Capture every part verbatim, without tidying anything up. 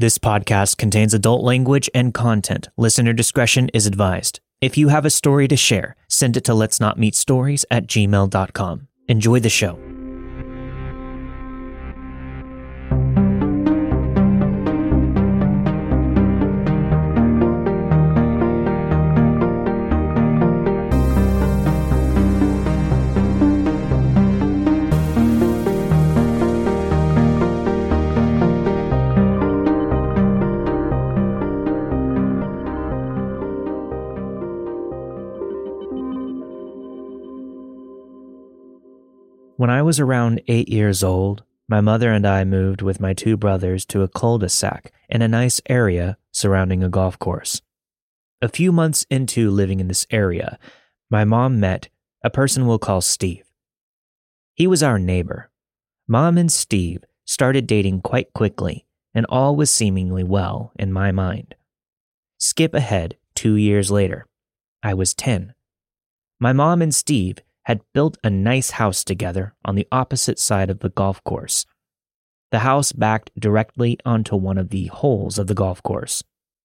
This podcast contains adult language and content. Listener discretion is advised. If you have a story to share, send it to Let's Not Meet Stories at gmail dot com. Enjoy the show. When I was around eight years old, my mother and I moved with my two brothers to a cul-de-sac in a nice area surrounding a golf course. A few months into living in this area, my mom met a person we'll call Steve. He was our neighbor. Mom and Steve started dating quite quickly, and all was seemingly well in my mind. Skip ahead two years later. I was ten. My mom and Steve had built a nice house together on the opposite side of the golf course. The house backed directly onto one of the holes of the golf course.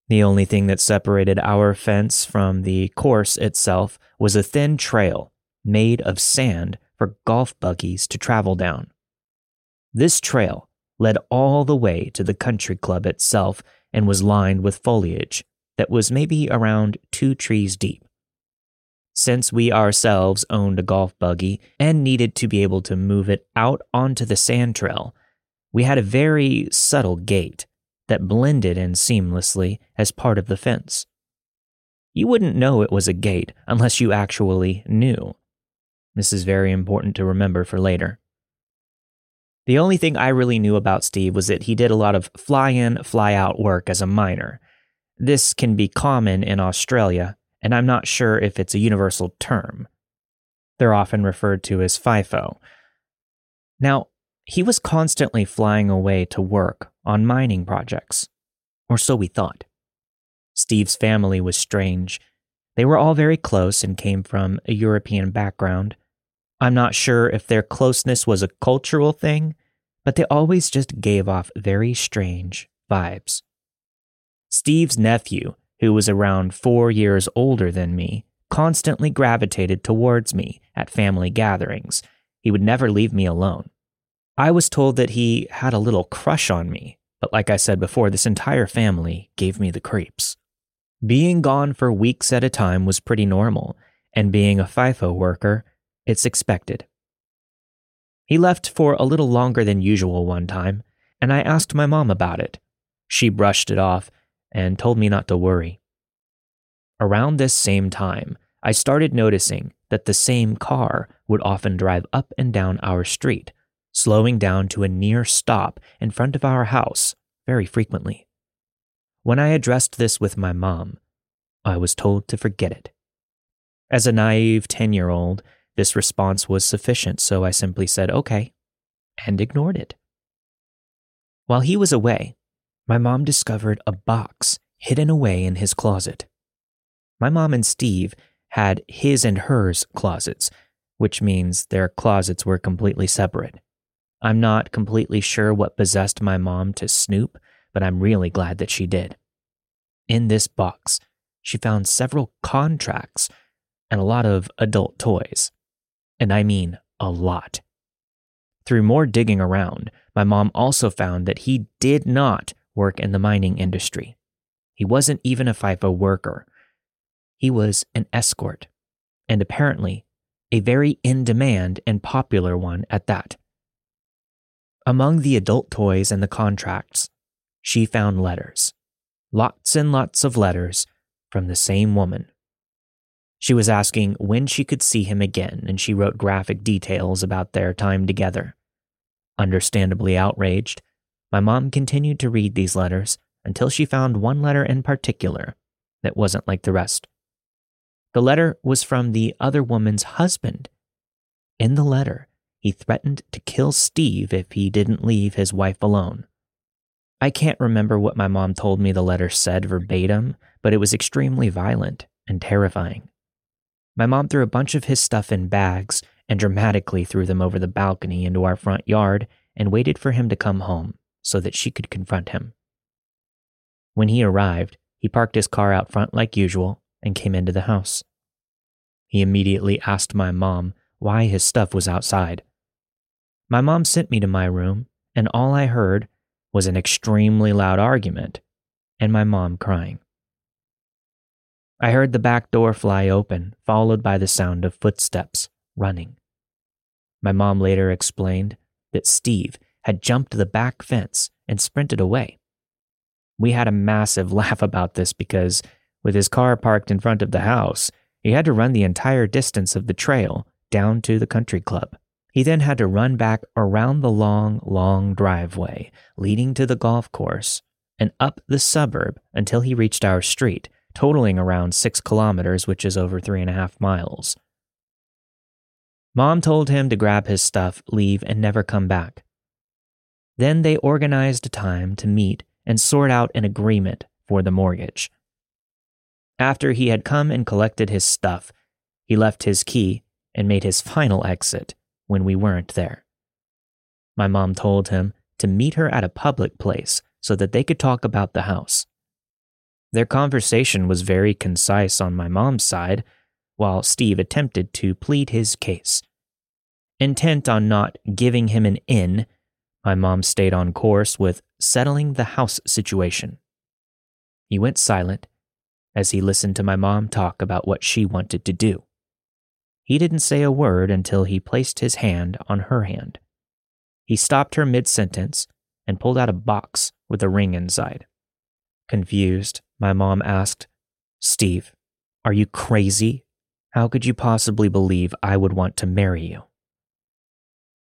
The only thing that separated our fence from the course itself was a thin trail made of sand for golf buggies to travel down. This trail led all the way to the country club itself and was lined with foliage that was maybe around two trees deep. Since we ourselves owned a golf buggy and needed to be able to move it out onto the sand trail, we had a very subtle gate that blended in seamlessly as part of the fence. You wouldn't know it was a gate unless you actually knew. This is very important to remember for later. The only thing I really knew about Steve was that he did a lot of fly-in, fly-out work as a miner. This can be common in Australia, and I'm not sure if it's a universal term. They're often referred to as FIFO. Now, he was constantly flying away to work on mining projects, or so we thought. Steve's family was strange. They were all very close and came from a European background. I'm not sure if their closeness was a cultural thing, but they always just gave off very strange vibes. Steve's nephew, who was around four years older than me, constantly gravitated towards me at family gatherings. He would never leave me alone. I was told that he had a little crush on me, but like I said before, this entire family gave me the creeps. Being gone for weeks at a time was pretty normal, and being a FIFO worker, it's expected. He left for a little longer than usual one time, and I asked my mom about it. She brushed it off and told me not to worry. Around this same time, I started noticing that the same car would often drive up and down our street, slowing down to a near stop in front of our house very frequently. When I addressed this with my mom, I was told to forget it. As a naive ten-year-old, this response was sufficient, so I simply said, okay, and ignored it. While he was away, my mom discovered a box hidden away in his closet. My mom and Steve had his and hers closets, which means their closets were completely separate. I'm not completely sure what possessed my mom to snoop, but I'm really glad that she did. In this box, she found several contracts and a lot of adult toys. And I mean a lot. Through more digging around, my mom also found that he did not work in the mining industry. He wasn't even a FIFO worker. He was an escort, and apparently a very in-demand and popular one at that. Among the adult toys and the contracts, she found letters. Lots and lots of letters from the same woman. She was asking when she could see him again, and she wrote graphic details about their time together. Understandably outraged, my mom continued to read these letters until she found one letter in particular that wasn't like the rest. The letter was from the other woman's husband. In the letter, he threatened to kill Steve if he didn't leave his wife alone. I can't remember what my mom told me the letter said verbatim, but it was extremely violent and terrifying. My mom threw a bunch of his stuff in bags and dramatically threw them over the balcony into our front yard and waited for him to come home so that she could confront him. When he arrived, he parked his car out front like usual and came into the house. He immediately asked my mom why his stuff was outside. My mom sent me to my room, and all I heard was an extremely loud argument and my mom crying. I heard the back door fly open, followed by the sound of footsteps running. My mom later explained that Steve had jumped the back fence and sprinted away. We had a massive laugh about this because, with his car parked in front of the house, he had to run the entire distance of the trail down to the country club. He then had to run back around the long, long driveway leading to the golf course and up the suburb until he reached our street, totaling around six kilometers, which is over three and a half miles. Mom told him to grab his stuff, leave, and never come back. Then they organized a time to meet and sort out an agreement for the mortgage. After he had come and collected his stuff, he left his key and made his final exit when we weren't there. My mom told him to meet her at a public place so that they could talk about the house. Their conversation was very concise on my mom's side, while Steve attempted to plead his case. Intent on not giving him an in, my mom stayed on course with settling the house situation. He went silent as he listened to my mom talk about what she wanted to do. He didn't say a word until he placed his hand on her hand. He stopped her mid-sentence and pulled out a box with a ring inside. Confused, my mom asked, "Steve, are you crazy? How could you possibly believe I would want to marry you?"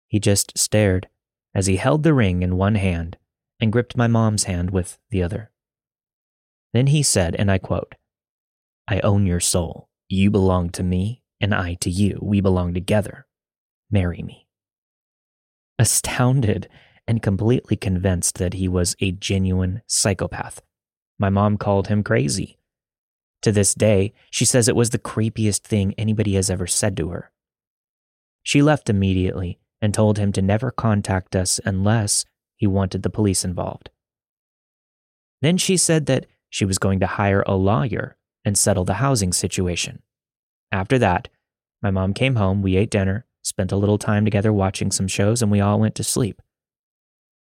He just stared as he held the ring in one hand and gripped my mom's hand with the other. Then he said, and I quote, "I own your soul. You belong to me. And I to you. We belong together. Marry me." Astounded and completely convinced that he was a genuine psychopath, my mom called him crazy. To this day, she says it was the creepiest thing anybody has ever said to her. She left immediately and told him to never contact us unless he wanted the police involved. Then she said that she was going to hire a lawyer and settle the housing situation. After that, my mom came home, we ate dinner, spent a little time together watching some shows, and we all went to sleep.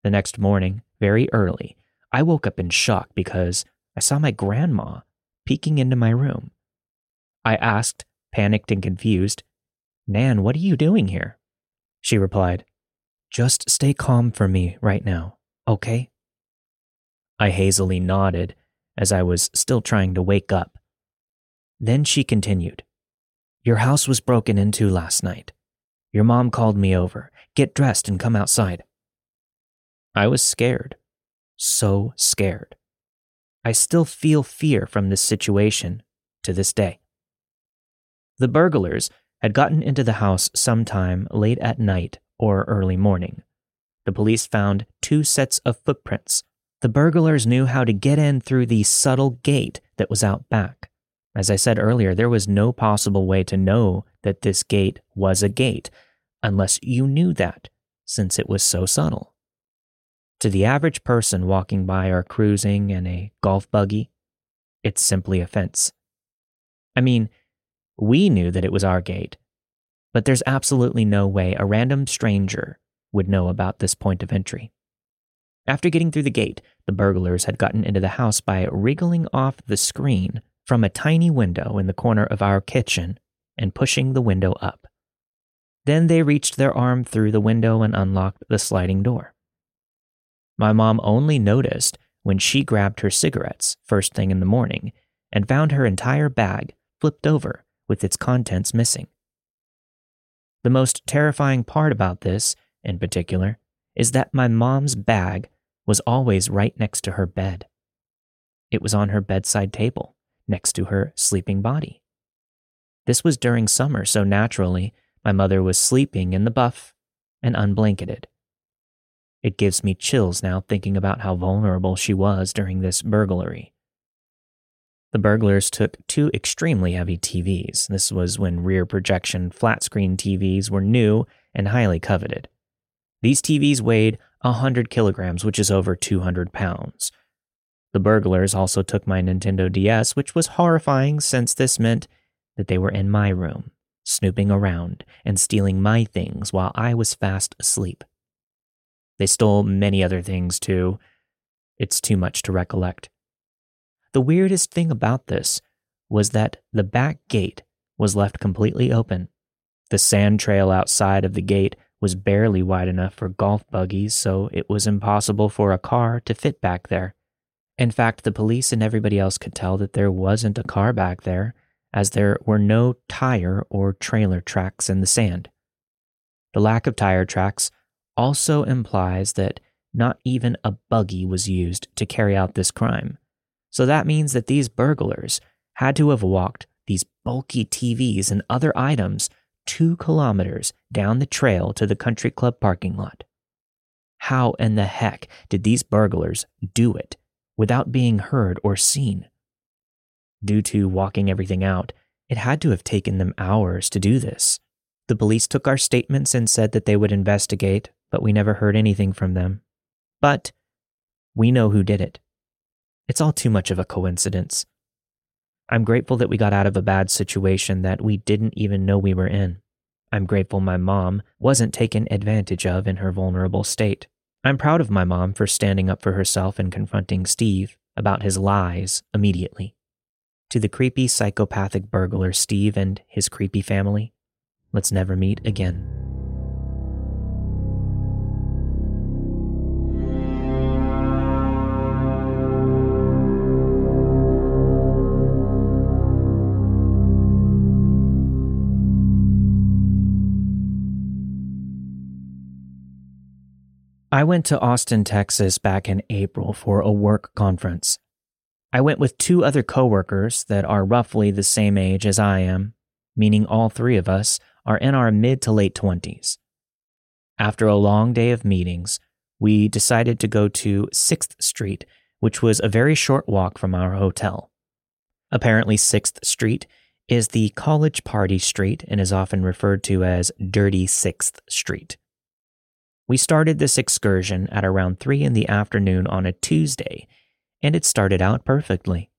The next morning, very early, I woke up in shock because I saw my grandma peeking into my room. I asked, panicked and confused, "Nan, what are you doing here?" She replied, "Just stay calm for me right now, okay?" I hazily nodded as I was still trying to wake up. Then she continued, "Your house was broken into last night. Your mom called me over. Get dressed and come outside." I was scared. So scared. I still feel fear from this situation to this day. The burglars had gotten into the house sometime late at night or early morning. The police found two sets of footprints. The burglars knew how to get in through the subtle gate that was out back. As I said earlier, there was no possible way to know that this gate was a gate unless you knew that, since it was so subtle. To the average person walking by or cruising in a golf buggy, it's simply a fence. I mean, we knew that it was our gate, but there's absolutely no way a random stranger would know about this point of entry. After getting through the gate, the burglars had gotten into the house by wriggling off the screen from a tiny window in the corner of our kitchen and pushing the window up. Then they reached their arm through the window and unlocked the sliding door. My mom only noticed when she grabbed her cigarettes first thing in the morning and found her entire bag flipped over with its contents missing. The most terrifying part about this, in particular, is that my mom's bag was always right next to her bed. It was on her bedside table, next to her sleeping body. This was during summer, so naturally, my mother was sleeping in the buff and unblanketed. It gives me chills now thinking about how vulnerable she was during this burglary. The burglars took two extremely heavy T Vs. This was when rear projection flat-screen T Vs were new and highly coveted. These T Vs weighed one hundred kilograms, which is over two hundred pounds. The burglars also took my Nintendo D S, which was horrifying since this meant that they were in my room, snooping around and stealing my things while I was fast asleep. They stole many other things too. It's too much to recollect. The weirdest thing about this was that the back gate was left completely open. The sand trail outside of the gate was barely wide enough for golf buggies, so it was impossible for a car to fit back there. In fact, the police and everybody else could tell that there wasn't a car back there, as there were no tire or trailer tracks in the sand. The lack of tire tracks also implies that not even a buggy was used to carry out this crime. So that means that these burglars had to have walked these bulky T Vs and other items two kilometers down the trail to the country club parking lot. How in the heck did these burglars do it without being heard or seen? Due to walking everything out, it had to have taken them hours to do this. The police took our statements and said that they would investigate, but we never heard anything from them. But we know who did it. It's all too much of a coincidence. I'm grateful that we got out of a bad situation that we didn't even know we were in. I'm grateful my mom wasn't taken advantage of in her vulnerable state. I'm proud of my mom for standing up for herself and confronting Steve about his lies immediately. To the creepy psychopathic burglar Steve and his creepy family, let's never meet again. I went to Austin, Texas back in April for a work conference. I went with two other coworkers that are roughly the same age as I am, meaning all three of us are in our mid to late twenties. After a long day of meetings, we decided to go to sixth street, which was a very short walk from our hotel. Apparently, sixth street is the college party street and is often referred to as Dirty sixth street. We started this excursion at around three in the afternoon on a Tuesday, and it started out perfectly.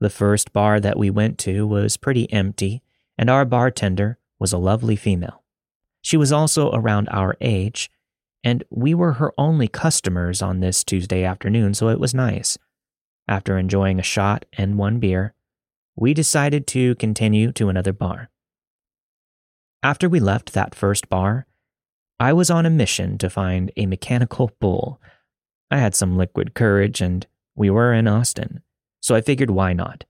The first bar that we went to was pretty empty, and our bartender was a lovely female. She was also around our age, and we were her only customers on this Tuesday afternoon, so it was nice. After enjoying a shot and one beer, we decided to continue to another bar. After we left that first bar, I was on a mission to find a mechanical bull. I had some liquid courage and we were in Austin, so I figured why not.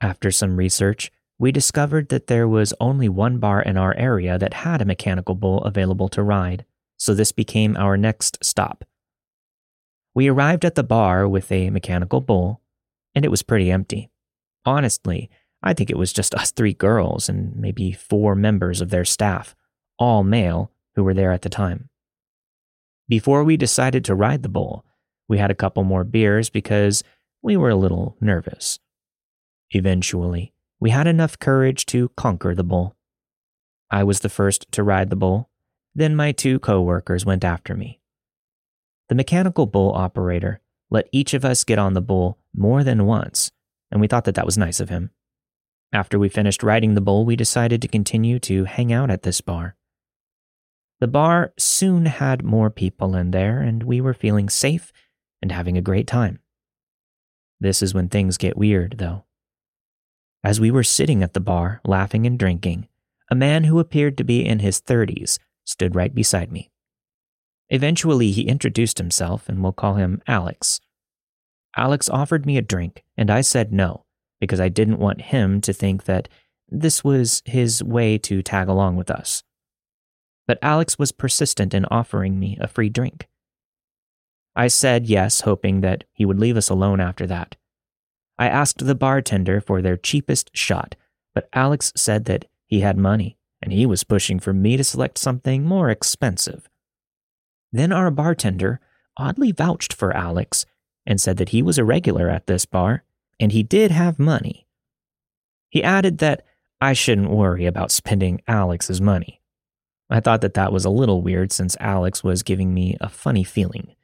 After some research, we discovered that there was only one bar in our area that had a mechanical bull available to ride, so this became our next stop. We arrived at the bar with a mechanical bull, and it was pretty empty. Honestly, I think it was just us three girls and maybe four members of their staff, all male, who were there at the time. Before we decided to ride the bull, we had a couple more beers because we were a little nervous. Eventually, we had enough courage to conquer the bull. I was the first to ride the bull, then my two co-workers went after me. The mechanical bull operator let each of us get on the bull more than once, and we thought that that was nice of him. After we finished riding the bull, we decided to continue to hang out at this bar. The bar soon had more people in there, and we were feeling safe and having a great time. This is when things get weird, though. As we were sitting at the bar, laughing and drinking, a man who appeared to be in his thirties stood right beside me. Eventually, he introduced himself, and we'll call him Alex. Alex offered me a drink, and I said no, because I didn't want him to think that this was his way to tag along with us. But Alex was persistent in offering me a free drink. I said yes, hoping that he would leave us alone after that. I asked the bartender for their cheapest shot, but Alex said that he had money, and he was pushing for me to select something more expensive. Then our bartender oddly vouched for Alex and said that he was a regular at this bar, and he did have money. He added that I shouldn't worry about spending Alex's money. I thought that that was a little weird since Alex was giving me a funny feeling.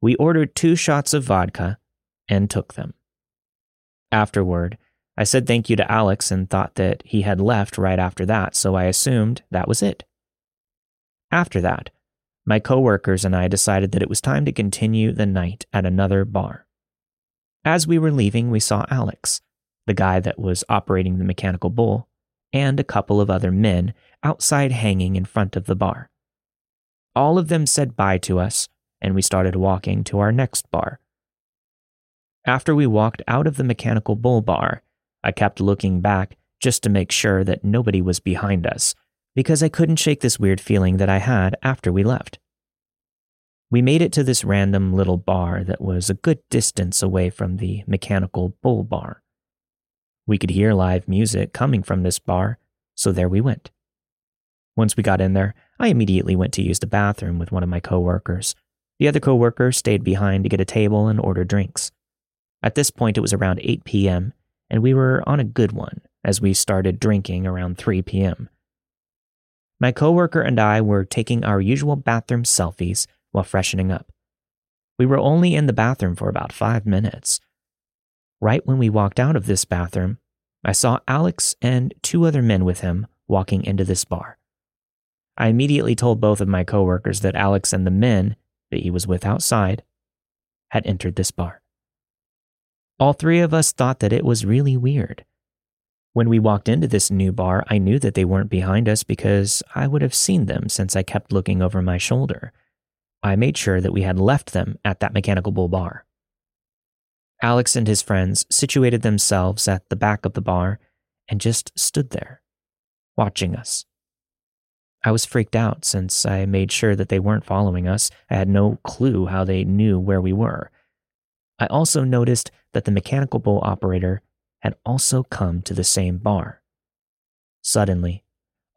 We ordered two shots of vodka and took them. Afterward, I said thank you to Alex and thought that he had left right after that, so I assumed that was it. After that, my coworkers and I decided that it was time to continue the night at another bar. As we were leaving, we saw Alex, the guy that was operating the mechanical bull, and a couple of other men outside hanging in front of the bar. All of them said bye to us, and we started walking to our next bar. After we walked out of the mechanical bull bar, I kept looking back just to make sure that nobody was behind us, because I couldn't shake this weird feeling that I had after we left. We made it to this random little bar that was a good distance away from the mechanical bull bar. We could hear live music coming from this bar, so there we went. Once we got in there, I immediately went to use the bathroom with one of my coworkers. The other coworker stayed behind to get a table and order drinks. At this point, it was around eight p.m., and we were on a good one as we started drinking around three p.m. My coworker and I were taking our usual bathroom selfies while freshening up. We were only in the bathroom for about five minutes. Right when we walked out of this bathroom, I saw Alex and two other men with him walking into this bar. I immediately told both of my coworkers that Alex and the men that he was with outside had entered this bar. All three of us thought that it was really weird. When we walked into this new bar, I knew that they weren't behind us because I would have seen them since I kept looking over my shoulder. I made sure that we had left them at that mechanical bull bar. Alex and his friends situated themselves at the back of the bar and just stood there, watching us. I was freaked out since I made sure that they weren't following us. I had no clue how they knew where we were. I also noticed that the mechanical bull operator had also come to the same bar. Suddenly,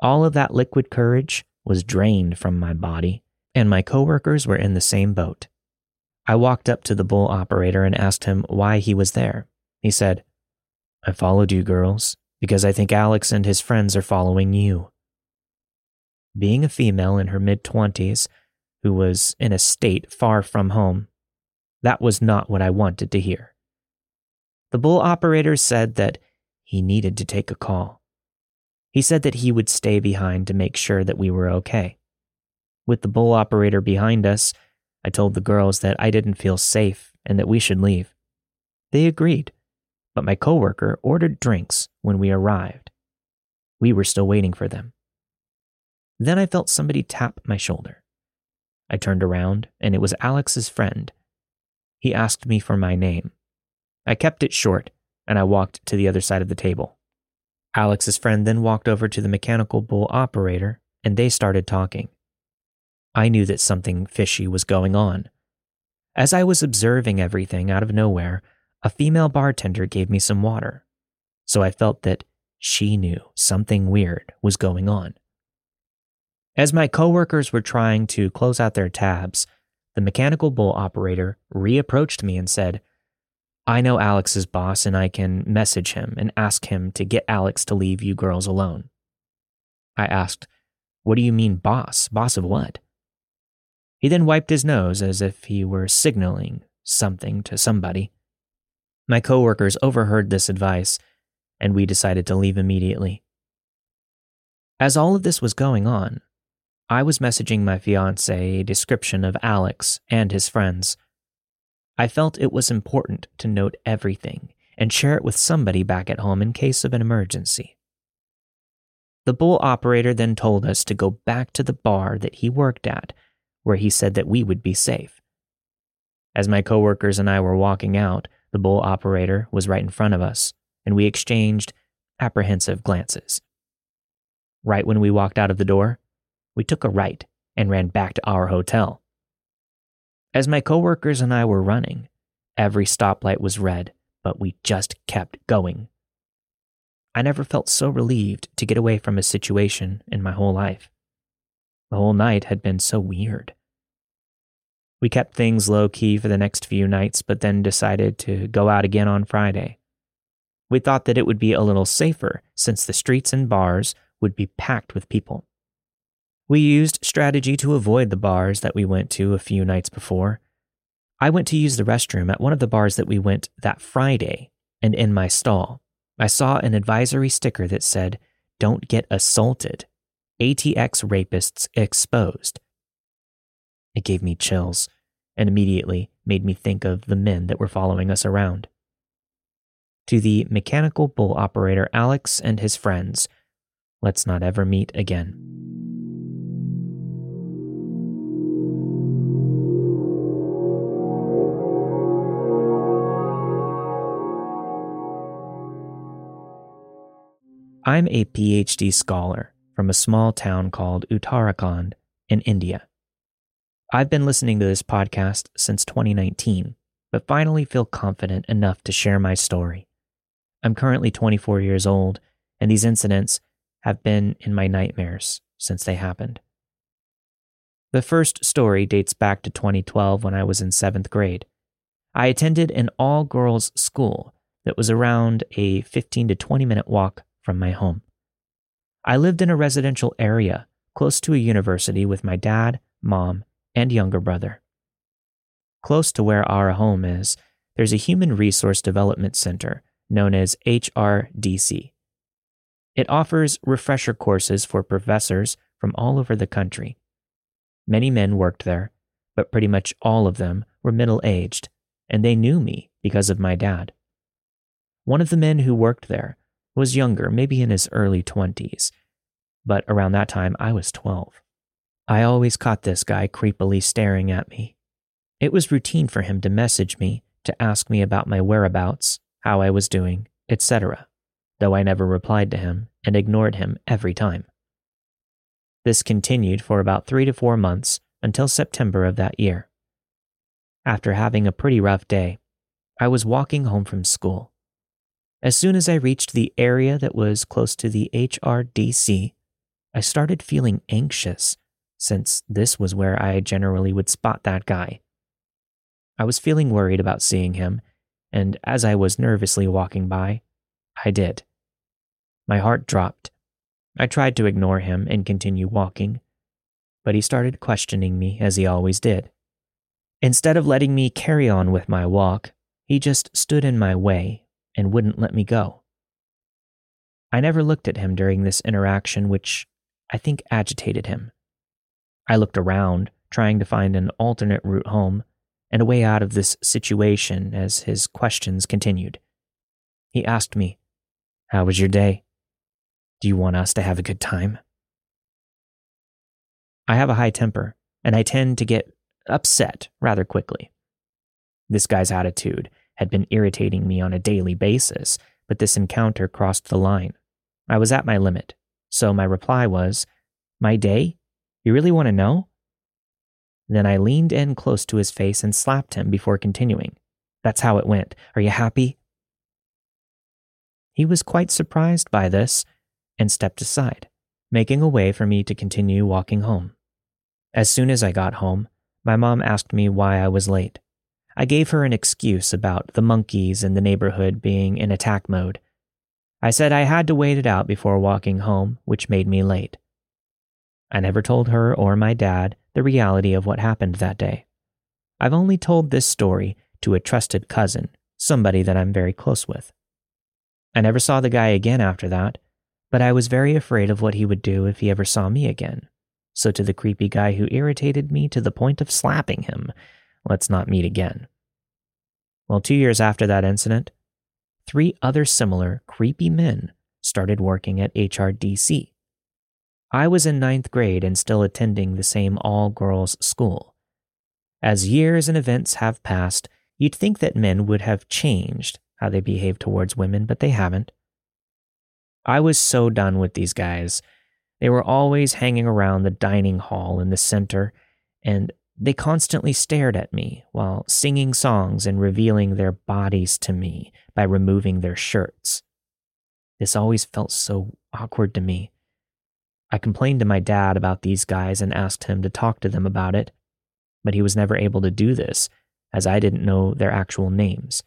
all of that liquid courage was drained from my body, and my coworkers were in the same boat. I walked up to the bull operator and asked him why he was there. He said, "I followed you girls because I think Alex and his friends are following you." Being a female in her mid-twenties who was in a state far from home, that was not what I wanted to hear. The bull operator said that he needed to take a call. He said that he would stay behind to make sure that we were okay. With the bull operator behind us, I told the girls that I didn't feel safe and that we should leave. They agreed, but my coworker ordered drinks when we arrived. We were still waiting for them. Then I felt somebody tap my shoulder. I turned around, and it was Alex's friend. He asked me for my name. I kept it short, and I walked to the other side of the table. Alex's friend then walked over to the mechanical bull operator, and they started talking. I knew that something fishy was going on. As I was observing everything out of nowhere, a female bartender gave me some water, so I felt that she knew something weird was going on. As my coworkers were trying to close out their tabs, the mechanical bull operator reapproached me and said, "I know Alex's boss and I can message him and ask him to get Alex to leave you girls alone." I asked, "What do you mean boss? Boss of what?" He then wiped his nose as if he were signaling something to somebody. My coworkers overheard this advice, and we decided to leave immediately. As all of this was going on, I was messaging my fiancé a description of Alex and his friends. I felt it was important to note everything and share it with somebody back at home in case of an emergency. The bull operator then told us to go back to the bar that he worked at, where he said that we would be safe. As my coworkers and I were walking out, the bull operator was right in front of us, and we exchanged apprehensive glances. Right when we walked out of the door, we took a right and ran back to our hotel. As my coworkers and I were running, every stoplight was red, but we just kept going. I never felt so relieved to get away from a situation in my whole life. The whole night had been so weird. We kept things low-key for the next few nights, but then decided to go out again on Friday. We thought that it would be a little safer since the streets and bars would be packed with people. We used strategy to avoid the bars that we went to a few nights before. I went to use the restroom at one of the bars that we went that Friday, and in my stall, I saw an advisory sticker that said, "Don't get assaulted. A T X rapists exposed." It gave me chills and immediately made me think of the men that were following us around. To the mechanical bull operator Alex and his friends, let's not ever meet again. I'm a P H D scholar from a small town called Uttarakhand in India. I've been listening to this podcast since twenty nineteen, but finally feel confident enough to share my story. I'm currently twenty-four years old, and these incidents have been in my nightmares since they happened. The first story dates back to twenty twelve when I was in seventh grade. I attended an all-girls school that was around a fifteen to twenty minute walk from my home. I lived in a residential area close to a university with my dad, mom, and younger brother. Close to where our home is, there's a Human Resource Development Center known as H R D C. It offers refresher courses for professors from all over the country. Many men worked there, but pretty much all of them were middle-aged, and they knew me because of my dad. One of the men who worked there was younger, maybe in his early twenties, but around that time I was twelve. I always caught this guy creepily staring at me. It was routine for him to message me to ask me about my whereabouts, how I was doing, et cetera, though I never replied to him and ignored him every time. This continued for about three to four months until September of that year. After having a pretty rough day, I was walking home from school. As soon as I reached the area that was close to the H R D C, I started feeling anxious, since this was where I generally would spot that guy. I was feeling worried about seeing him, and as I was nervously walking by, I did. My heart dropped. I tried to ignore him and continue walking, but he started questioning me as he always did. Instead of letting me carry on with my walk, he just stood in my way and wouldn't let me go. I never looked at him during this interaction, which I think agitated him. I looked around, trying to find an alternate route home and a way out of this situation as his questions continued. He asked me, "How was your day? Do you want us to have a good time?" I have a high temper, and I tend to get upset rather quickly. This guy's attitude had been irritating me on a daily basis, but this encounter crossed the line. I was at my limit, so my reply was, "My day? You really want to know?" Then I leaned in close to his face and slapped him before continuing. That's how it went. "Are you happy?" He was quite surprised by this and stepped aside, making a way for me to continue walking home. As soon as I got home, my mom asked me why I was late. I gave her an excuse about the monkeys in the neighborhood being in attack mode. I said I had to wait it out before walking home, which made me late. I never told her or my dad the reality of what happened that day. I've only told this story to a trusted cousin, somebody that I'm very close with. I never saw the guy again after that, but I was very afraid of what he would do if he ever saw me again. So to the creepy guy who irritated me to the point of slapping him, let's not meet again. Well, two years after that incident, three other similar creepy men started working at H R D C. I was in ninth grade and still attending the same all-girls school. As years and events have passed, you'd think that men would have changed how they behave towards women, but they haven't. I was so done with these guys. They were always hanging around the dining hall in the center, and they constantly stared at me while singing songs and revealing their bodies to me by removing their shirts. This always felt so awkward to me. I complained to my dad about these guys and asked him to talk to them about it, but he was never able to do this, as I didn't know their actual names.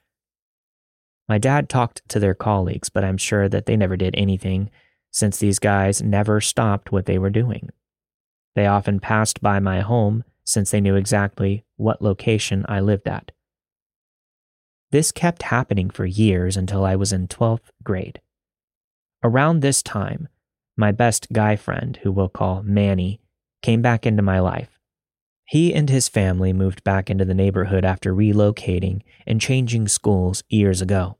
My dad talked to their colleagues, but I'm sure that they never did anything, since these guys never stopped what they were doing. They often passed by my home, since they knew exactly what location I lived at. This kept happening for years until I was in twelfth grade. Around this time, my best guy friend, who we'll call Manny, came back into my life. He and his family moved back into the neighborhood after relocating and changing schools years ago.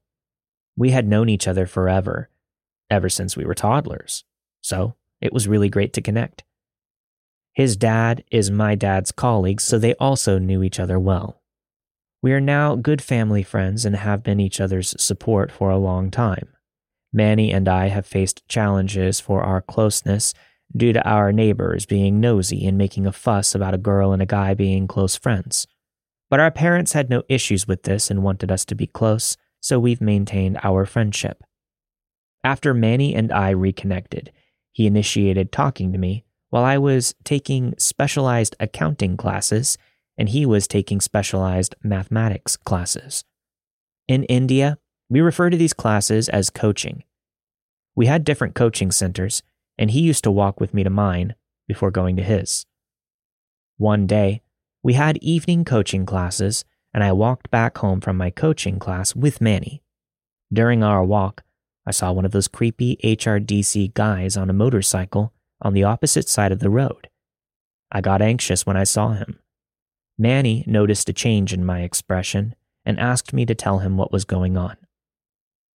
We had known each other forever, ever since we were toddlers, so it was really great to connect. His dad is my dad's colleague, so they also knew each other well. We are now good family friends and have been each other's support for a long time. Manny and I have faced challenges for our closeness due to our neighbors being nosy and making a fuss about a girl and a guy being close friends. But our parents had no issues with this and wanted us to be close, so we've maintained our friendship. After Manny and I reconnected, he initiated talking to me while I was taking specialized accounting classes and he was taking specialized mathematics classes. In India, we refer to these classes as coaching. We had different coaching centers, and he used to walk with me to mine before going to his. One day, we had evening coaching classes, and I walked back home from my coaching class with Manny. During our walk, I saw one of those creepy H R D C guys on a motorcycle on the opposite side of the road. I got anxious when I saw him. Manny noticed a change in my expression and asked me to tell him what was going on.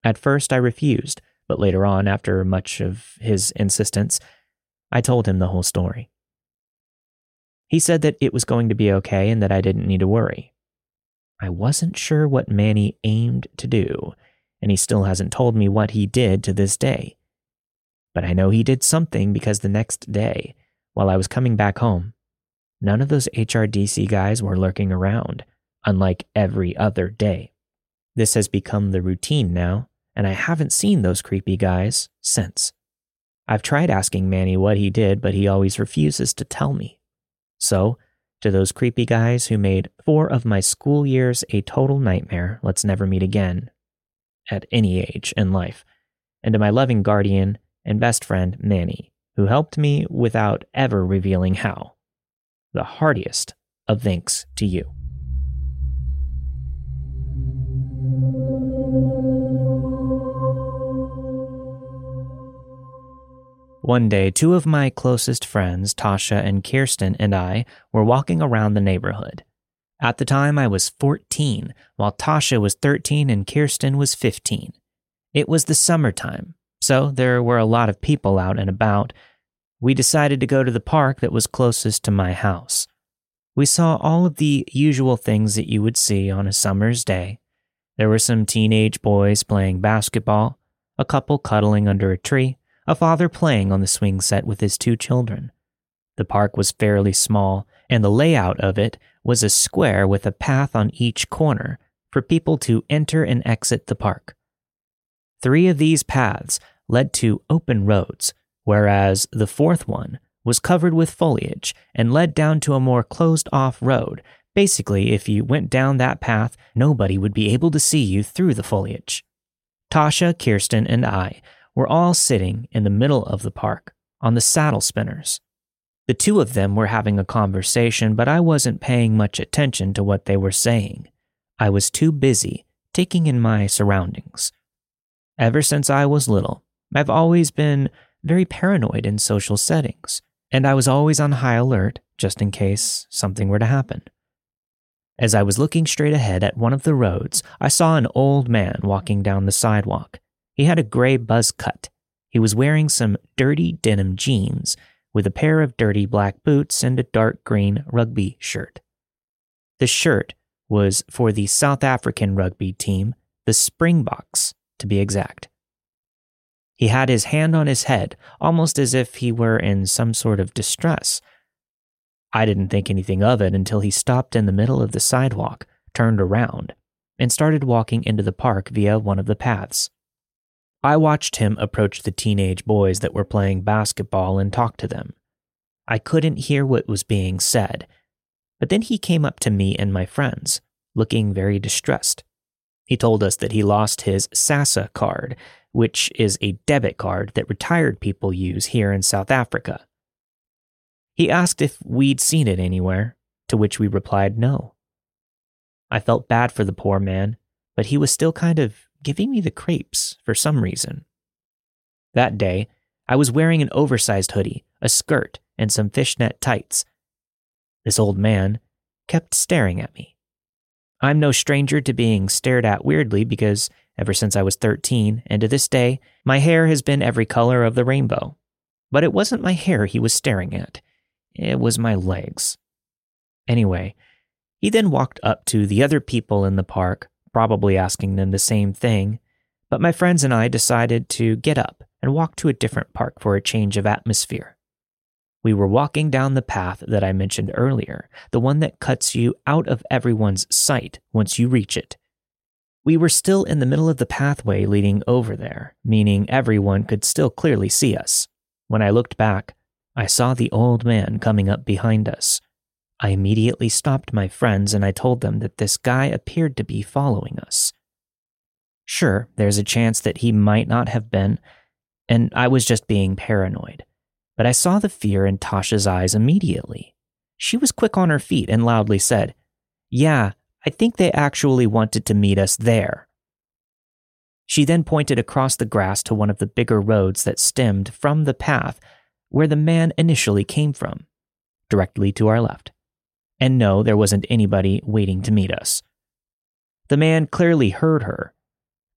At first, I refused, but later on, after much of his insistence, I told him the whole story. He said that it was going to be okay and that I didn't need to worry. I wasn't sure what Manny aimed to do, and he still hasn't told me what he did to this day. But I know he did something because the next day, while I was coming back home, none of those H R D C guys were lurking around, unlike every other day. This has become the routine now, and I haven't seen those creepy guys since. I've tried asking Manny what he did, but he always refuses to tell me. So, to those creepy guys who made four of my school years a total nightmare, let's never meet again, at any age in life, and to my loving guardian and best friend, Manny, who helped me without ever revealing how, the heartiest of thanks to you. One day, two of my closest friends, Tasha and Kirsten, and I were walking around the neighborhood. At the time, I was fourteen, while Tasha was thirteen and Kirsten was fifteen. It was the summertime, so there were a lot of people out and about. We decided to go to the park that was closest to my house. We saw all of the usual things that you would see on a summer's day. There were some teenage boys playing basketball, a couple cuddling under a tree, a father playing on the swing set with his two children. The park was fairly small, and the layout of it was a square with a path on each corner for people to enter and exit the park. Three of these paths led to open roads, whereas the fourth one was covered with foliage and led down to a more closed-off road. Basically, if you went down that path, nobody would be able to see you through the foliage. Tasha, Kirsten, and I were all sitting in the middle of the park on the saddle spinners. The two of them were having a conversation, but I wasn't paying much attention to what they were saying. I was too busy taking in my surroundings. Ever since I was little, I've always been very paranoid in social settings, and I was always on high alert just in case something were to happen. As I was looking straight ahead at one of the roads, I saw an old man walking down the sidewalk. He had a gray buzz cut. He was wearing some dirty denim jeans with a pair of dirty black boots and a dark green rugby shirt. The shirt was for the South African rugby team, the Springboks, to be exact. He had his hand on his head, almost as if he were in some sort of distress. I didn't think anything of it until he stopped in the middle of the sidewalk, turned around, and started walking into the park via one of the paths. I watched him approach the teenage boys that were playing basketball and talk to them. I couldn't hear what was being said, but then he came up to me and my friends, looking very distressed. He told us that he lost his Sassa card, which is a debit card that retired people use here in South Africa. He asked if we'd seen it anywhere, to which we replied no. I felt bad for the poor man, but he was still kind of giving me the creeps for some reason. That day, I was wearing an oversized hoodie, a skirt, and some fishnet tights. This old man kept staring at me. I'm no stranger to being stared at weirdly because ever since I was thirteen, and to this day, my hair has been every color of the rainbow. But it wasn't my hair he was staring at. It was my legs. Anyway, he then walked up to the other people in the park, probably asking them the same thing, but my friends and I decided to get up and walk to a different park for a change of atmosphere. We were walking down the path that I mentioned earlier, the one that cuts you out of everyone's sight once you reach it. We were still in the middle of the pathway leading over there, meaning everyone could still clearly see us. When I looked back, I saw the old man coming up behind us. I immediately stopped my friends and I told them that this guy appeared to be following us. Sure, there's a chance that he might not have been, and I was just being paranoid. But I saw the fear in Tasha's eyes immediately. She was quick on her feet and loudly said, "Yeah, I think they actually wanted to meet us there." She then pointed across the grass to one of the bigger roads that stemmed from the path where the man initially came from, directly to our left. And no, there wasn't anybody waiting to meet us. The man clearly heard her.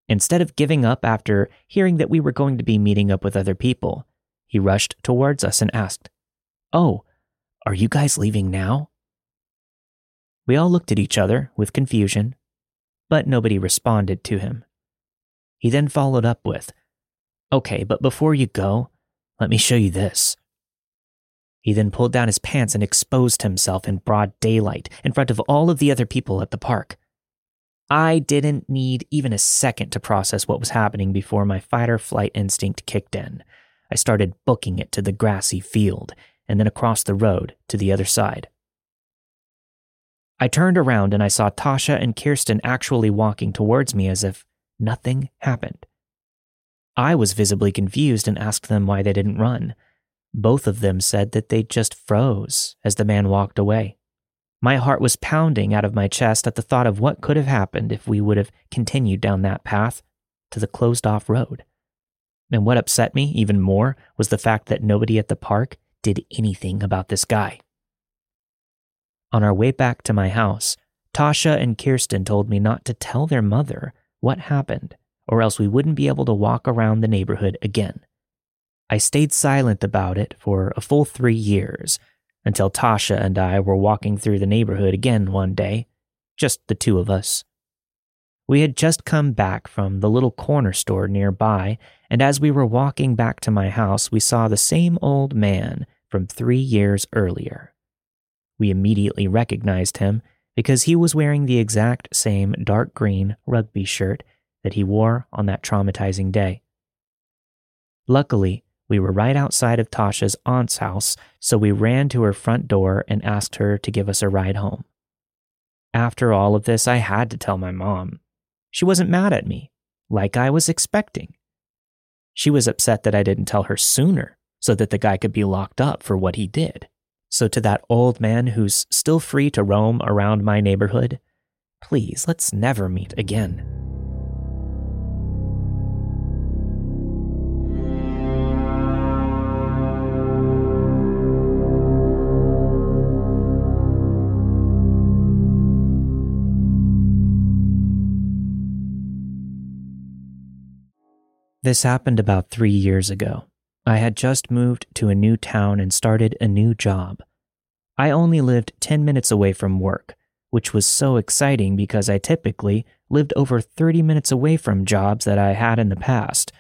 Instead of giving up after hearing that we were going to be meeting up with other people, he rushed towards us and asked, "Oh, are you guys leaving now?" We all looked at each other with confusion, but nobody responded to him. He then followed up with, "Okay, but before you go, let me show you this." He then pulled down his pants and exposed himself in broad daylight in front of all of the other people at the park. I didn't need even a second to process what was happening before my fight-or-flight instinct kicked in. I started booking it to the grassy field and then across the road to the other side. I turned around and I saw Tasha and Kirsten actually walking towards me as if nothing happened. I was visibly confused and asked them why they didn't run. Both of them said that they just froze as the man walked away. My heart was pounding out of my chest at the thought of what could have happened if we would have continued down that path to the closed-off road. And what upset me even more was the fact that nobody at the park did anything about this guy. On our way back to my house, Tasha and Kirsten told me not to tell their mother what happened, or else we wouldn't be able to walk around the neighborhood again. I stayed silent about it for a full three years, until Tasha and I were walking through the neighborhood again one day, just the two of us. We had just come back from the little corner store nearby, and as we were walking back to my house, we saw the same old man from three years earlier. We immediately recognized him because he was wearing the exact same dark green rugby shirt that he wore on that traumatizing day. Luckily, we were right outside of Tasha's aunt's house, so we ran to her front door and asked her to give us a ride home. After all of this, I had to tell my mom. She wasn't mad at me, like I was expecting. She was upset that I didn't tell her sooner so that the guy could be locked up for what he did. So to that old man who's still free to roam around my neighborhood, please, let's never meet again. This happened about three years ago. I had just moved to a new town and started a new job. I only lived ten minutes away from work, which was so exciting because I typically lived over thirty minutes away from jobs that I had in the past.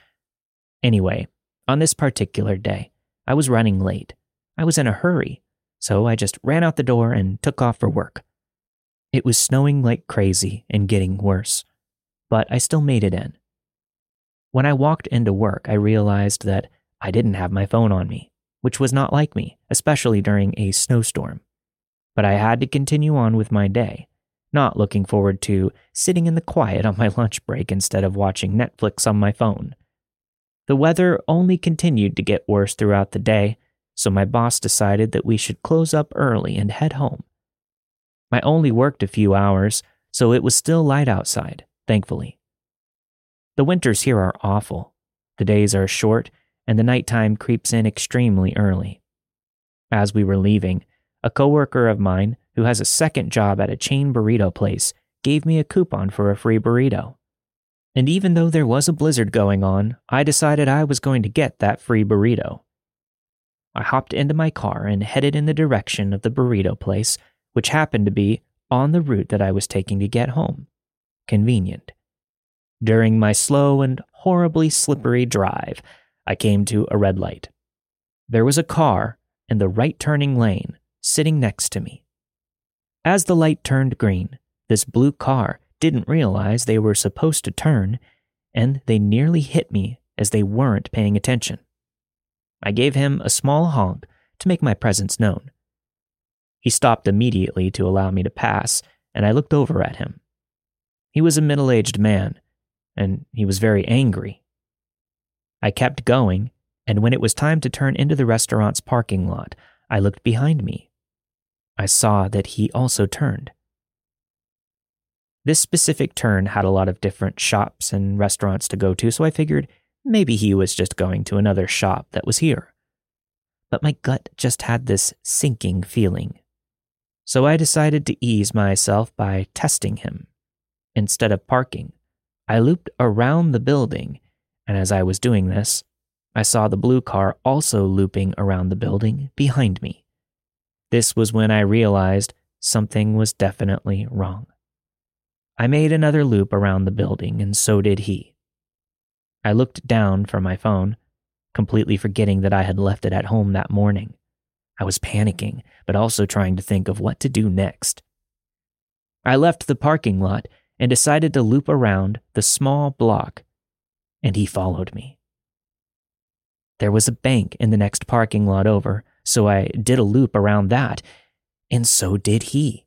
Anyway, on this particular day, I was running late. I was in a hurry, so I just ran out the door and took off for work. It was snowing like crazy and getting worse, but I still made it in. When I walked into work, I realized that I didn't have my phone on me, which was not like me, especially during a snowstorm. But I had to continue on with my day, not looking forward to sitting in the quiet on my lunch break instead of watching Netflix on my phone. The weather only continued to get worse throughout the day, so my boss decided that we should close up early and head home. I only worked a few hours, so it was still light outside, thankfully. The winters here are awful. The days are short, and the nighttime creeps in extremely early. As we were leaving, a coworker of mine, who has a second job at a chain burrito place, gave me a coupon for a free burrito. And even though there was a blizzard going on, I decided I was going to get that free burrito. I hopped into my car and headed in the direction of the burrito place, which happened to be on the route that I was taking to get home. Convenient. During my slow and horribly slippery drive, I came to a red light. There was a car in the right turning lane sitting next to me. As the light turned green, this blue car didn't realize they were supposed to turn, and they nearly hit me as they weren't paying attention. I gave him a small honk to make my presence known. He stopped immediately to allow me to pass, and I looked over at him. He was a middle-aged man, and he was very angry. I kept going, and when it was time to turn into the restaurant's parking lot, I looked behind me. I saw that he also turned. This specific turn had a lot of different shops and restaurants to go to, so I figured maybe he was just going to another shop that was here. But my gut just had this sinking feeling. So I decided to ease myself by testing him. Instead of parking, I looped around the building, and as I was doing this, I saw the blue car also looping around the building behind me. This was when I realized something was definitely wrong. I made another loop around the building, and so did he. I looked down for my phone, completely forgetting that I had left it at home that morning. I was panicking, but also trying to think of what to do next. I left the parking lot and decided to loop around the small block, and he followed me. There was a bank in the next parking lot over, so I did a loop around that, and so did he.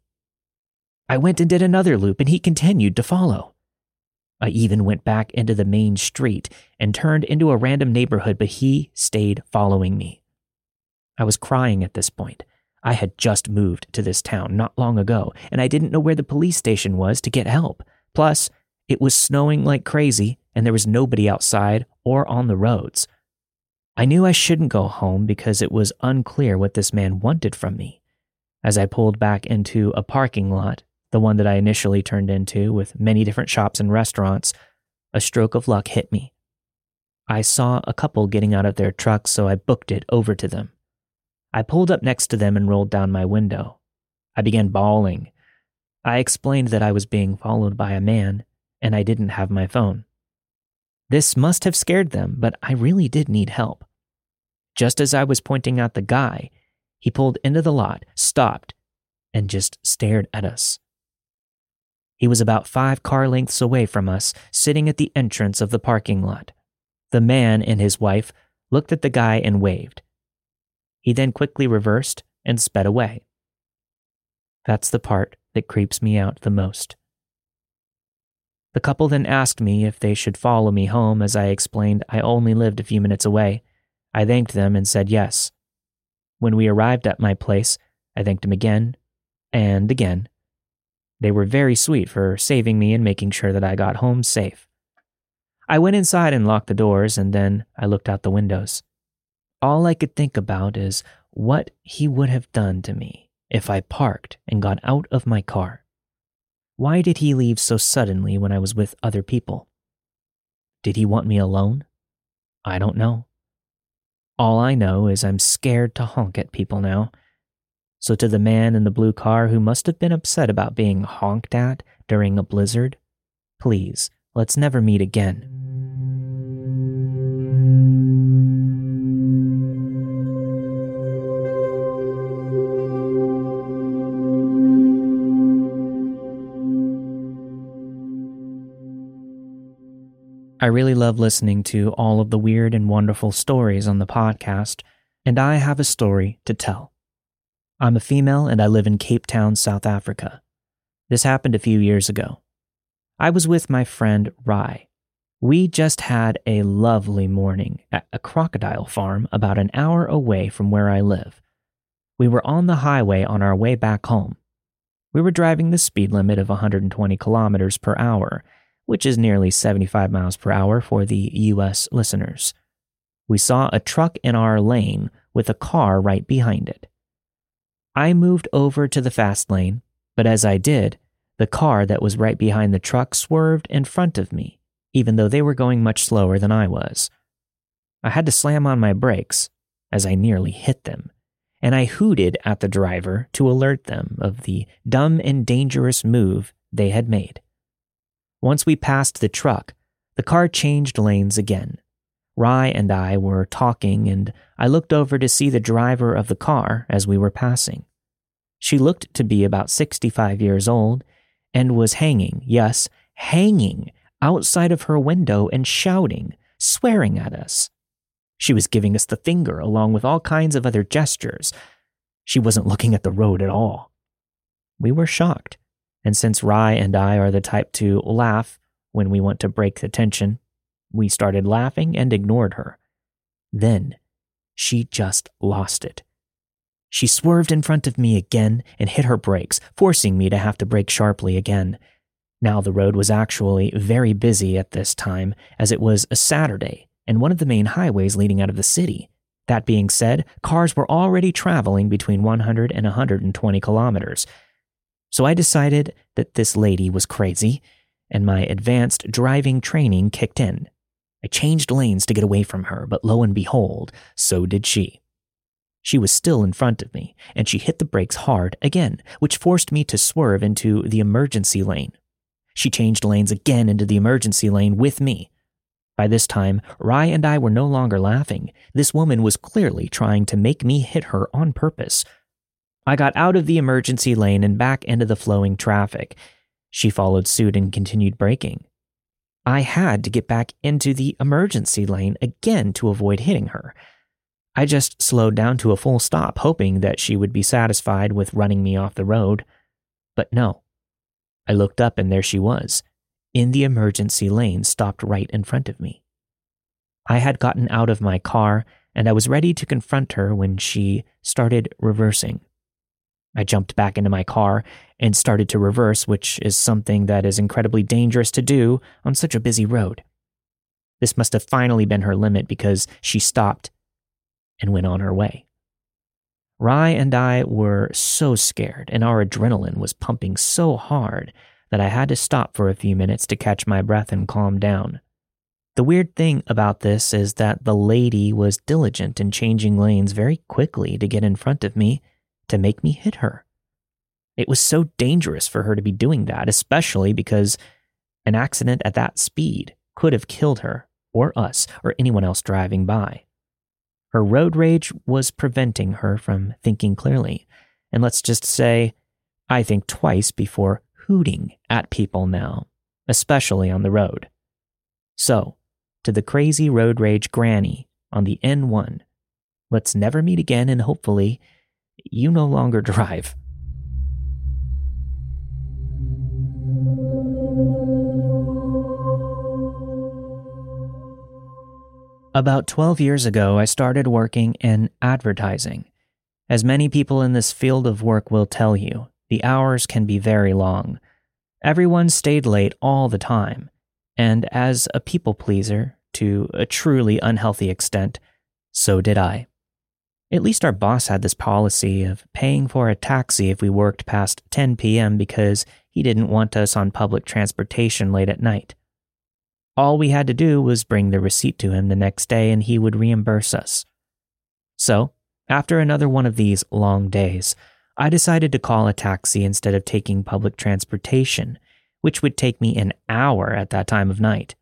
I went and did another loop, and he continued to follow. I even went back into the main street and turned into a random neighborhood, but he stayed following me. I was crying at this point. I had just moved to this town not long ago, and I didn't know where the police station was to get help. Plus, it was snowing like crazy, and there was nobody outside or on the roads. I knew I shouldn't go home because it was unclear what this man wanted from me. As I pulled back into a parking lot, the one that I initially turned into with many different shops and restaurants, a stroke of luck hit me. I saw a couple getting out of their trucks, so I booked it over to them. I pulled up next to them and rolled down my window. I began bawling. I explained that I was being followed by a man, and I didn't have my phone. This must have scared them, but I really did need help. Just as I was pointing out the guy, he pulled into the lot, stopped, and just stared at us. He was about five car lengths away from us, sitting at the entrance of the parking lot. The man and his wife looked at the guy and waved. He then quickly reversed and sped away. That's the part that creeps me out the most. The couple then asked me if they should follow me home. As I explained I only lived a few minutes away, I thanked them and said yes. When we arrived at my place, I thanked them again and again. They were very sweet for saving me and making sure that I got home safe. I went inside and locked the doors, and then I looked out the windows. All I could think about is what he would have done to me if I parked and got out of my car. Why did he leave so suddenly when I was with other people? Did he want me alone? I don't know. All I know is I'm scared to honk at people now. So to the man in the blue car who must have been upset about being honked at during a blizzard, please, let's never meet again. I really love listening to all of the weird and wonderful stories on the podcast, and I have a story to tell. I'm a female and I live in Cape Town, South Africa. This happened a few years ago. I was with my friend Rai. We just had a lovely morning at a crocodile farm about an hour away from where I live. We were on the highway on our way back home. we were driving the speed limit of one hundred twenty kilometers per hour, which is nearly seventy-five miles per hour for the U S listeners. We saw a truck in our lane with a car right behind it. I moved over to the fast lane, but as I did, the car that was right behind the truck swerved in front of me, even though they were going much slower than I was. I had to slam on my brakes, as I nearly hit them, and I hooted at the driver to alert them of the dumb and dangerous move they had made. Once we passed the truck, the car changed lanes again. Rye and I were talking, and I looked over to see the driver of the car as we were passing. She looked to be about sixty-five years old and was hanging, yes, hanging, outside of her window and shouting, swearing at us. She was giving us the finger along with all kinds of other gestures. She wasn't looking at the road at all. We were shocked, and since Rye and I are the type to laugh when we want to break the tension, we started laughing and ignored her. Then she just lost it. She swerved in front of me again and hit her brakes, forcing me to have to brake sharply again. Now the road was actually very busy at this time, as it was a Saturday and one of the main highways leading out of the city. That being said, cars were already traveling between one hundred and one hundred twenty kilometers. So I decided that this lady was crazy, and my advanced driving training kicked in. I changed lanes to get away from her, but lo and behold, so did she. She was still in front of me, and she hit the brakes hard again, which forced me to swerve into the emergency lane. She changed lanes again into the emergency lane with me. By this time, Rye and I were no longer laughing. This woman was clearly trying to make me hit her on purpose. I got out of the emergency lane and back into the flowing traffic. She followed suit and continued braking. I had to get back into the emergency lane again to avoid hitting her. I just slowed down to a full stop, hoping that she would be satisfied with running me off the road. But no. I looked up and there she was, in the emergency lane, stopped right in front of me. I had gotten out of my car, and I was ready to confront her when she started reversing. I jumped back into my car and started to reverse, which is something that is incredibly dangerous to do on such a busy road. This must have finally been her limit, because she stopped and went on her way. Rye and I were so scared, and our adrenaline was pumping so hard that I had to stop for a few minutes to catch my breath and calm down. The weird thing about this is that the lady was diligent in changing lanes very quickly to get in front of me to make me hit her. It was so dangerous for her to be doing that, especially because an accident at that speed could have killed her or us or anyone else driving by. Her road rage was preventing her from thinking clearly, and let's just say, I think twice before hooting at people now, especially on the road. So, to the crazy road rage granny on the N one, let's never meet again, and hopefully you no longer drive. About twelve years ago, I started working in advertising. As many people in this field of work will tell you, the hours can be very long. Everyone stayed late all the time, and as a people pleaser, to a truly unhealthy extent, so did I. At least our boss had this policy of paying for a taxi if we worked past ten p.m. because he didn't want us on public transportation late at night. All we had to do was bring the receipt to him the next day and he would reimburse us. So, after another one of these long days, I decided to call a taxi instead of taking public transportation, which would take me an hour at that time of night.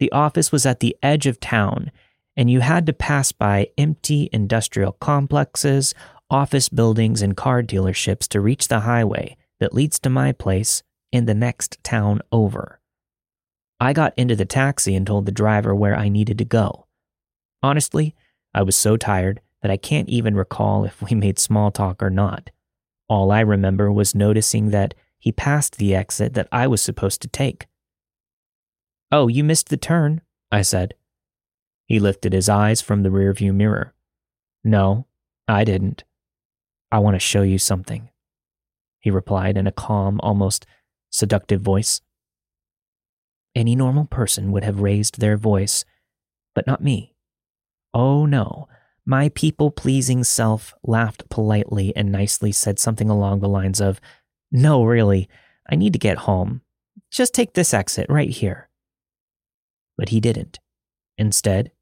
The office was at the edge of town, and you had to pass by empty industrial complexes, office buildings, and car dealerships to reach the highway that leads to my place in the next town over. I got into the taxi and told the driver where I needed to go. Honestly, I was so tired that I can't even recall if we made small talk or not. All I remember was noticing that he passed the exit that I was supposed to take. "Oh, you missed the turn," I said. He lifted his eyes from the rearview mirror. "No, I didn't. I want to show you something." he replied in a calm, almost seductive voice. Any normal person would have raised their voice, but not me. Oh no, my people-pleasing self laughed politely and nicely said something along the lines of, "No, really, I need to get home. Just take this exit right here." But he didn't. Instead,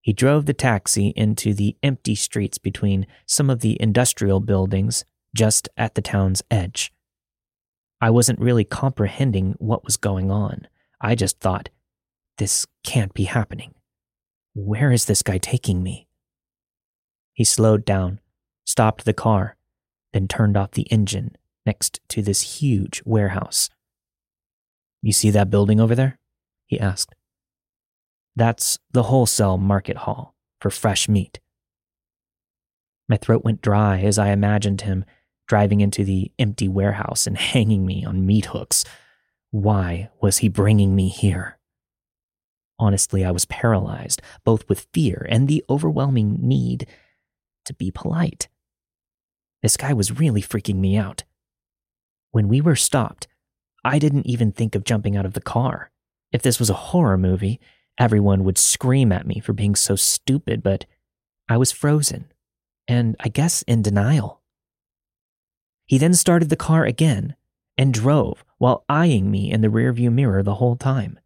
he drove the taxi into the empty streets between some of the industrial buildings just at the town's edge. I wasn't really comprehending what was going on. I just thought, this can't be happening. Where is this guy taking me? He slowed down, stopped the car, then turned off the engine next to this huge warehouse. "You see that building over there?" he asked. "That's the wholesale market hall for fresh meat." My throat went dry as I imagined him driving into the empty warehouse and hanging me on meat hooks. Why was he bringing me here? Honestly, I was paralyzed, both with fear and the overwhelming need to be polite. This guy was really freaking me out. When we were stopped, I didn't even think of jumping out of the car. If this was a horror movie, everyone would scream at me for being so stupid, but I was frozen, and I guess in denial. He then started the car again and drove while eyeing me in the rearview mirror the whole time.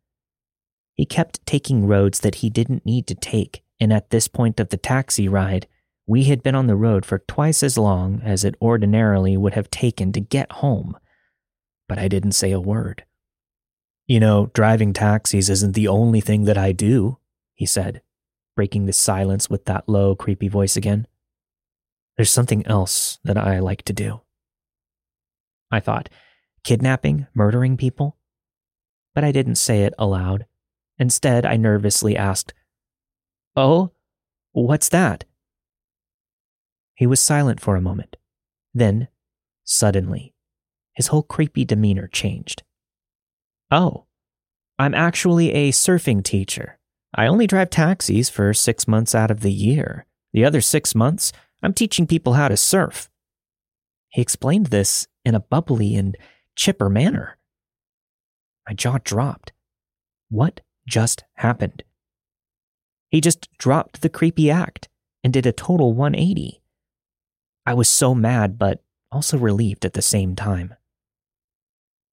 He kept taking roads that he didn't need to take, and at this point of the taxi ride, we had been on the road for twice as long as it ordinarily would have taken to get home, but I didn't say a word. "You know, driving taxis isn't the only thing that I do," he said, breaking the silence with that low, creepy voice again. "There's something else that I like to do." I thought, kidnapping, murdering people? But I didn't say it aloud. Instead, I nervously asked, "Oh, what's that?" He was silent for a moment. Then, suddenly, his whole creepy demeanor changed. "Oh, I'm actually a surfing teacher. I only drive taxis for six months out of the year. The other six months, I'm teaching people how to surf." He explained this in a bubbly and chipper manner. My jaw dropped. What just happened? He just dropped the creepy act and did a total one eighty. I was so mad, but also relieved at the same time.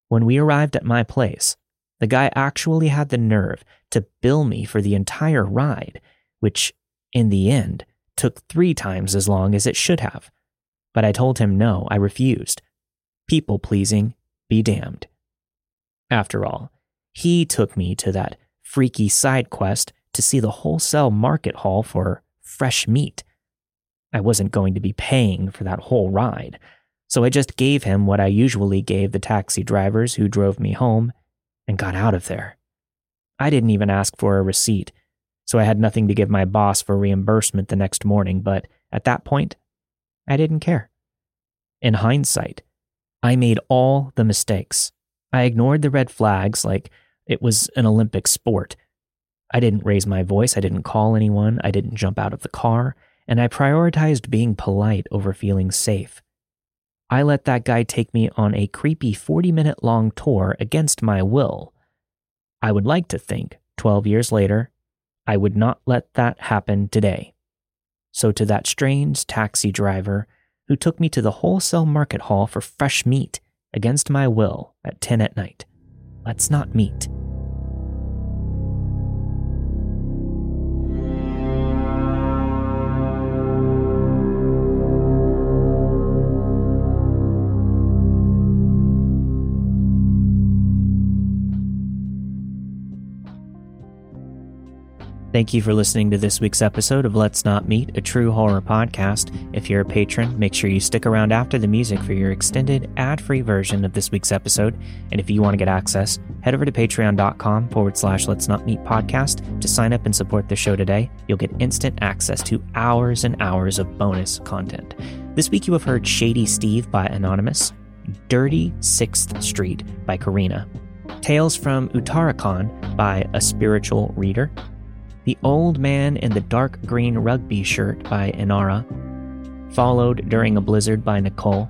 When we arrived at my place, the guy actually had the nerve to bill me for the entire ride, which, in the end, took three times as long as it should have. But I told him no, I refused. People pleasing, be damned. After all, he took me to that freaky side quest to see the wholesale market hall for fresh meat. I wasn't going to be paying for that whole ride. So I just gave him what I usually gave the taxi drivers who drove me home and got out of there. I didn't even ask for a receipt, so I had nothing to give my boss for reimbursement the next morning, but at that point, I didn't care. In hindsight, I made all the mistakes. I ignored the red flags like it was an Olympic sport. I didn't raise my voice, I didn't call anyone, I didn't jump out of the car, and I prioritized being polite over feeling safe. I let that guy take me on a creepy forty-minute long tour against my will. I would like to think, twelve years later, I would not let that happen today. So to that strange taxi driver who took me to the wholesale market hall for fresh meat against my will at ten at night, let's not meet. Thank you for listening to this week's episode of Let's Not Meet, a true horror podcast. If you're a patron, make sure you stick around after the music for your extended ad-free version of this week's episode. And if you want to get access, head over to patreon.com forward slash Let's Not Meet podcast to sign up and support the show today. You'll get instant access to hours and hours of bonus content. This week you have heard Shady Steve by Anonymous, Dirty Sixth Street by Karina, Tales from Uttarakhand by A Spiritual Reader, The Old Man in the Dark Green Rugby Shirt by Inara, Followed During a Blizzard by Nicole,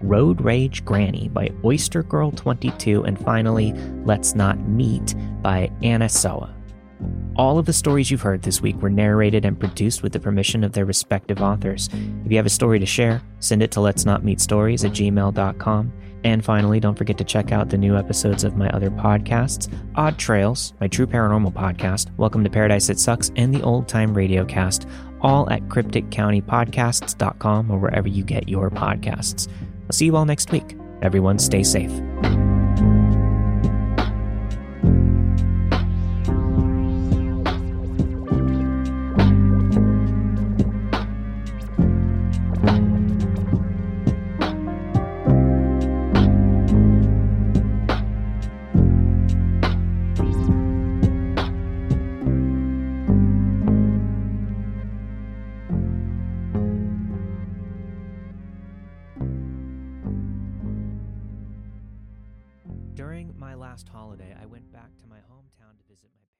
Road Rage Granny by Oyster Girl twenty-two, and finally, Let's Not Meet by Anna Soa. All of the stories you've heard this week were narrated and produced with the permission of their respective authors. If you have a story to share, send it to letsnotmeetstories at gmail dot com. And finally, don't forget to check out the new episodes of my other podcasts, Odd Trails, my true paranormal podcast, Welcome to Paradise It Sucks, and the Old Time Radiocast, all at cryptic county podcasts dot com or wherever you get your podcasts. I'll see you all next week. Everyone stay safe. During my last holiday, I went back to my hometown to visit my